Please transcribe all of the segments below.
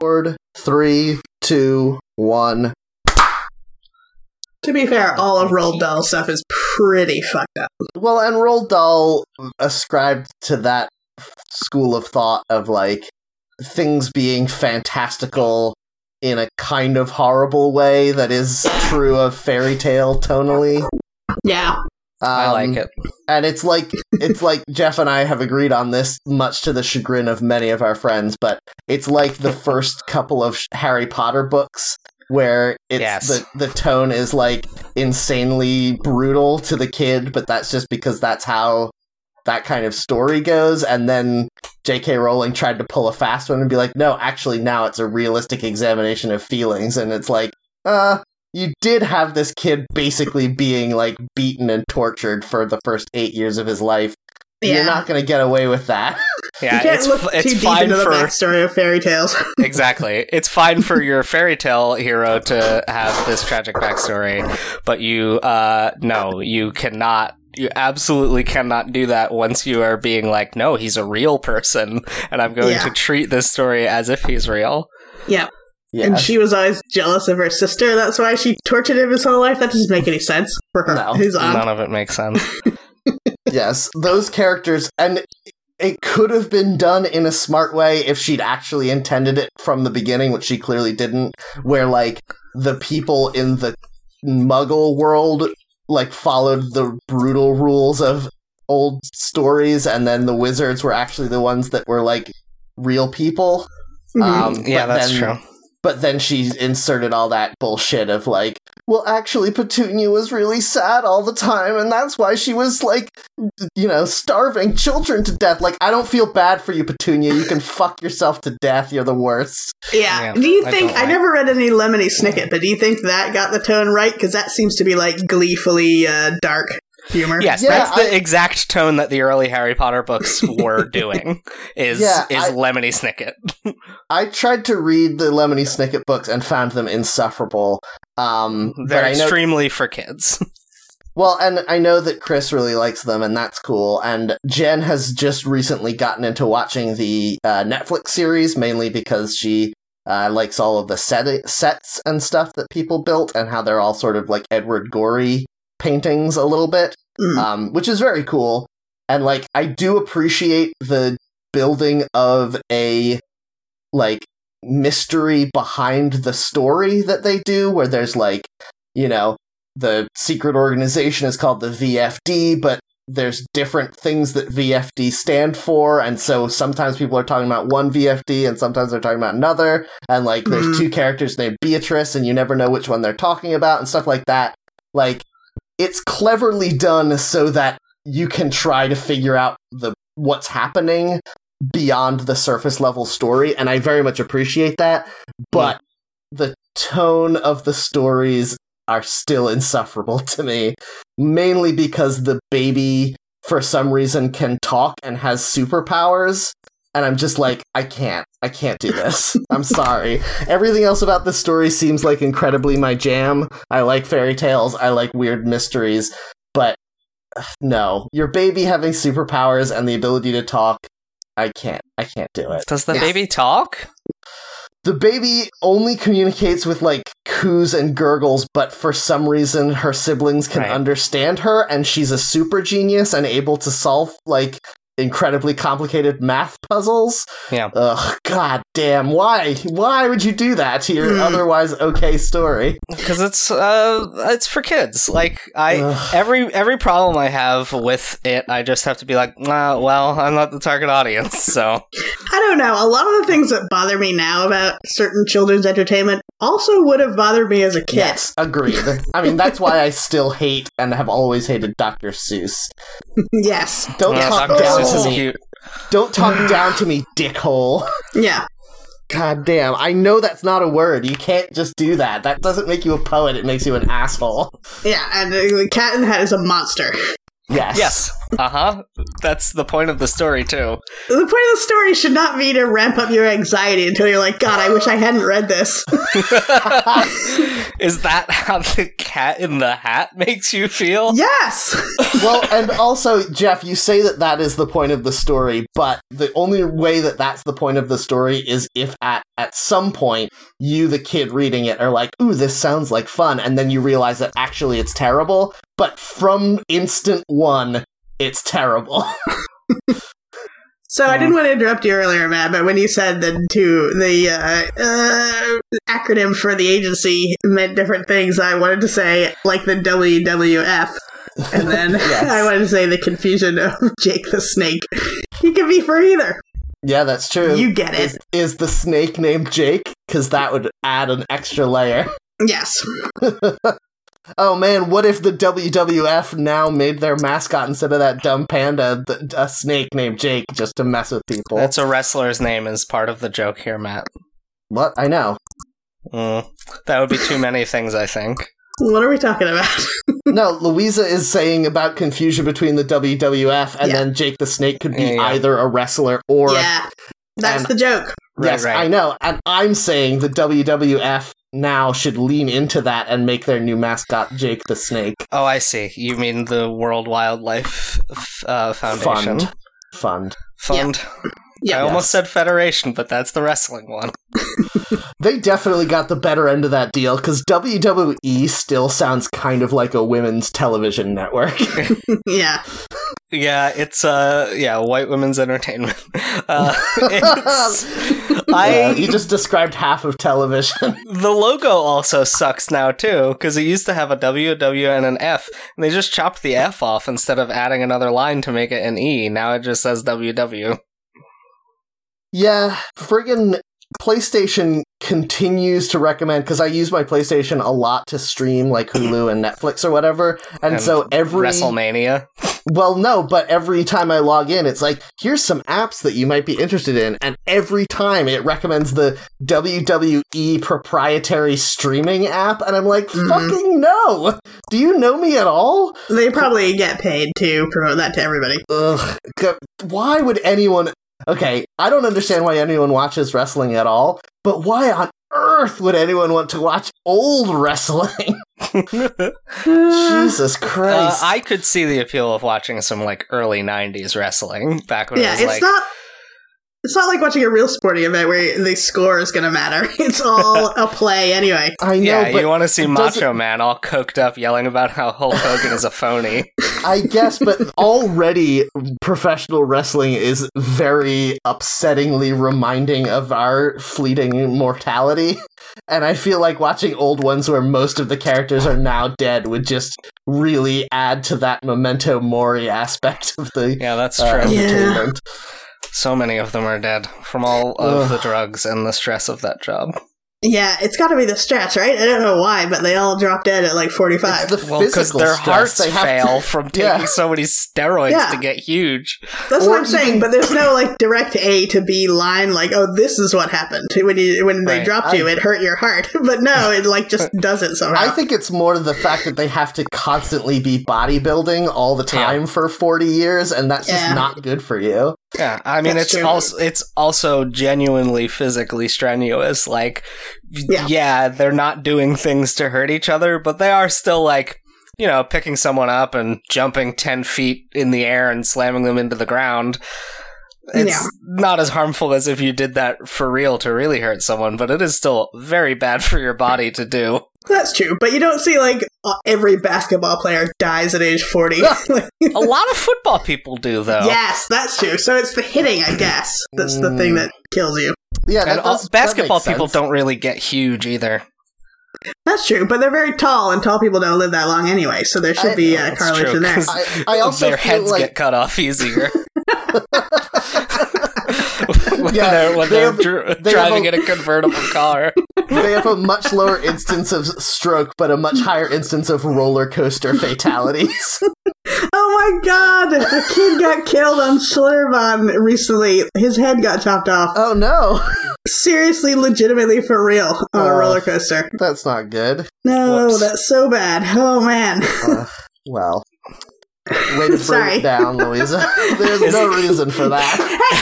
Board 3, 2, 1. To be fair, all of Roald Dahl's stuff is pretty fucked up. Well, and Roald Dahl ascribed to that school of thought of, like, things being fantastical in a kind of horrible way that is true of fairy tale tonally. Yeah. I like it. And it's like Jeff and I have agreed on this, much to the chagrin of many of our friends, but it's like the first couple of Harry Potter books where it's the tone is, like, insanely brutal to the kid, but that's just because that's how that kind of story goes, and then J.K. Rowling tried to pull a fast one and be like, no, actually now it's a realistic examination of feelings, and it's like, you did have this kid basically being, like, beaten and tortured for the first 8 years of his life. Yeah. You're not going to get away with that. Yeah, you can't look too deep into the backstory of fairy tales. Exactly. It's fine for your fairy tale hero to have this tragic backstory, but you cannot. You absolutely cannot do that once you are being like, no, he's a real person, and I'm going to treat this story as if he's real. Yeah. Yes. And she was always jealous of her sister. That's why she tortured him his whole life. That doesn't make any sense for her. No, none of it makes sense. Yes, those characters, and it could have been done in a smart way if she'd actually intended it from the beginning, which she clearly didn't, where, like, the people in the Muggle world, like, followed the brutal rules of old stories, and then the wizards were actually the ones that were, like, real people. Mm-hmm. That's true. But then she inserted all that bullshit of, like, well, actually, Petunia was really sad all the time, and that's why she was, like, you know, starving children to death. Like, I don't feel bad for you, Petunia. You can fuck yourself to death. You're the worst. Yeah. Do you think... I never read any Lemony Snicket, but do you think that got the tone right? Because that seems to be, like, gleefully dark humor. Yes, that's the exact tone that the early Harry Potter books were doing, is Lemony Snicket. I tried to read the Lemony Snicket books and found them insufferable. They're extremely for kids. Well, and I know that Chris really likes them, and that's cool, and Jen has just recently gotten into watching the Netflix series, mainly because she likes all of the sets and stuff that people built, and how they're all sort of like Edward Gorey paintings a little bit, which is very cool. And, like, I do appreciate the building of a, like, mystery behind the story that they do, where there's, like, you know, the secret organization is called the VFD, but there's different things that VFD stand for, and so sometimes people are talking about one VFD and sometimes they're talking about another, and, like, there's two characters named Beatrice and you never know which one they're talking about and stuff like that. Like, it's cleverly done so that you can try to figure out what's happening beyond the surface level story, and I very much appreciate that, but the tone of the stories are still insufferable to me, mainly because the baby, for some reason, can talk and has superpowers, and I'm just like, I can't do this. I'm sorry. Everything else about this story seems like incredibly my jam. I like fairy tales. I like weird mysteries. But no, your baby having superpowers and the ability to talk, I can't do it. Does the baby talk? The baby only communicates with, like, coos and gurgles, but for some reason her siblings can understand her, and she's a super genius and able to solve, like, incredibly complicated math puzzles. Yeah. Ugh, god damn, why would you do that to your otherwise okay story? Because it's for kids. Like, every problem I have with it, I just have to be like, well, I'm not the target audience, so I don't know. A lot of the things that bother me now about certain children's entertainment also would have bothered me as a kid. Yes, agreed. I mean, that's why I still hate and have always hated Dr. Seuss. Yes. Don't talk down to me, dickhole. Yeah. God damn. I know that's not a word. You can't just do that. That doesn't make you a poet. It makes you an asshole. Yeah, and the cat in the hat is a monster. Yes. Yes. Uh-huh. That's the point of the story, too. The point of the story should not be to ramp up your anxiety until you're like, God, I wish I hadn't read this. Is that how the cat in the hat makes you feel? Yes! Well, and also, Jeff, you say that that is the point of the story, but the only way that that's the point of the story is if at some point you, the kid reading it, are like, ooh, this sounds like fun, and then you realize that actually it's terrible, but from instant one, it's terrible. So I didn't want to interrupt you earlier, Matt, but when you said that the acronym for the agency meant different things, I wanted to say, like, the WWF. And then yes. I wanted to say the confusion of Jake the Snake. You could be for either. Yeah, that's true. You get it. Is the snake named Jake? Because that would add an extra layer. Yes. Oh man, what if the WWF now made their mascot, instead of that dumb panda, a snake named Jake, just to mess with people? That's a wrestler's name, is part of the joke here, Matt. What? I know. That would be too many things, I think. What are we talking about? No, Louisa is saying about confusion between the WWF, and then Jake the Snake could be either a wrestler or... Yeah, that's the joke. Yes, right. I know, and I'm saying the WWF now should lean into that and make their new mascot Jake the Snake. Oh, I see. You mean the World Wildlife Foundation? Fund. Yeah. I almost said Federation, but that's the wrestling one. They definitely got the better end of that deal, because WWE still sounds kind of like a women's television network. Yeah. Yeah, it's white women's entertainment. You just described half of television. The logo also sucks now, too, because it used to have a W, a W, and an F, and they just chopped the F off instead of adding another line to make it an E. Now it just says WW. Yeah, friggin' PlayStation continues to recommend, because I use my PlayStation a lot to stream, like, Hulu and Netflix or whatever, and so every... WrestleMania? Well, no, but every time I log in, it's like, here's some apps that you might be interested in, and every time it recommends the WWE proprietary streaming app, and I'm like, fucking no! Do you know me at all? They probably get paid to promote that to everybody. Ugh. Why would anyone... Okay, I don't understand why anyone watches wrestling at all, but why on earth would anyone want to watch old wrestling? Jesus Christ. I could see the appeal of watching some, like, early 90s wrestling back when it was, like... It's not like watching a real sporting event where the score is going to matter. It's all a play anyway. I know, yeah, but you want to see Macho Man all coked up yelling about how Hulk Hogan is a phony. I guess, but already professional wrestling is very upsettingly reminding of our fleeting mortality. And I feel like watching old ones where most of the characters are now dead would just really add to that memento mori aspect of the that's true. Entertainment. Yeah. So many of them are dead from all of the drugs and the stress of that job. Yeah, it's got to be the stress, right? I don't know why, but they all drop dead at like 45. Because their hearts fail from taking so many steroids to get huge. That's what I'm saying, but there's no like direct A to B line like, oh, this is what happened. When they dropped you, it hurt your heart. But no, it like just does it somehow. I think it's more the fact that they have to constantly be bodybuilding all the time for 40 years, and that's just not good for you. Yeah, I mean, it's also genuinely physically strenuous. Like, they're not doing things to hurt each other, but they are still, like, you know, picking someone up and jumping 10 feet in the air and slamming them into the ground. It's not as harmful as if you did that for real to really hurt someone, but it is still very bad for your body to do. That's true, but you don't see, like, every basketball player dies at age 40. A lot of football people do, though. Yes, that's true. So it's the hitting, I guess. That's the thing that kills you. Yeah, basketball people don't really get huge either. That's true, but they're very tall, and tall people don't live that long anyway, so there should be a correlation there. I also their heads get cut off easier. When they're driving in a convertible car. They have a much lower instance of stroke, but a much higher instance of roller coaster fatalities. Oh my god! A kid got killed on Schlitterbahn recently. His head got chopped off. Oh no! Seriously, legitimately, for real, on a roller coaster. That's not good. No, Whoops. That's so bad. Oh man. Well... Way to bring it down, Louisa. There's no reason for that.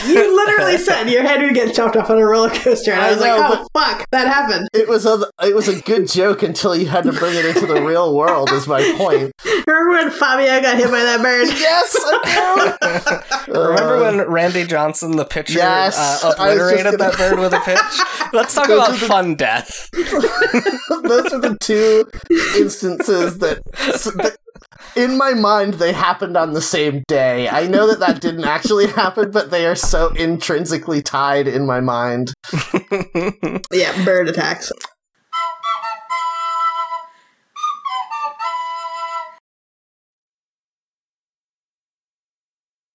Hey, you literally said your head would get chopped off on a roller coaster, and I was like, oh, fuck, that happened. It was a good joke until you had to bring it into the real world, is my point. Remember when Fabio got hit by that bird? Yes, I do. Remember when Randy Johnson, the pitcher, obliterated that bird with a pitch? Let's talk about fun death. Those are the two instances that in my mind, they happened on the same day. I know that didn't actually happen, but they are so intrinsically tied in my mind. Yeah, bird attacks.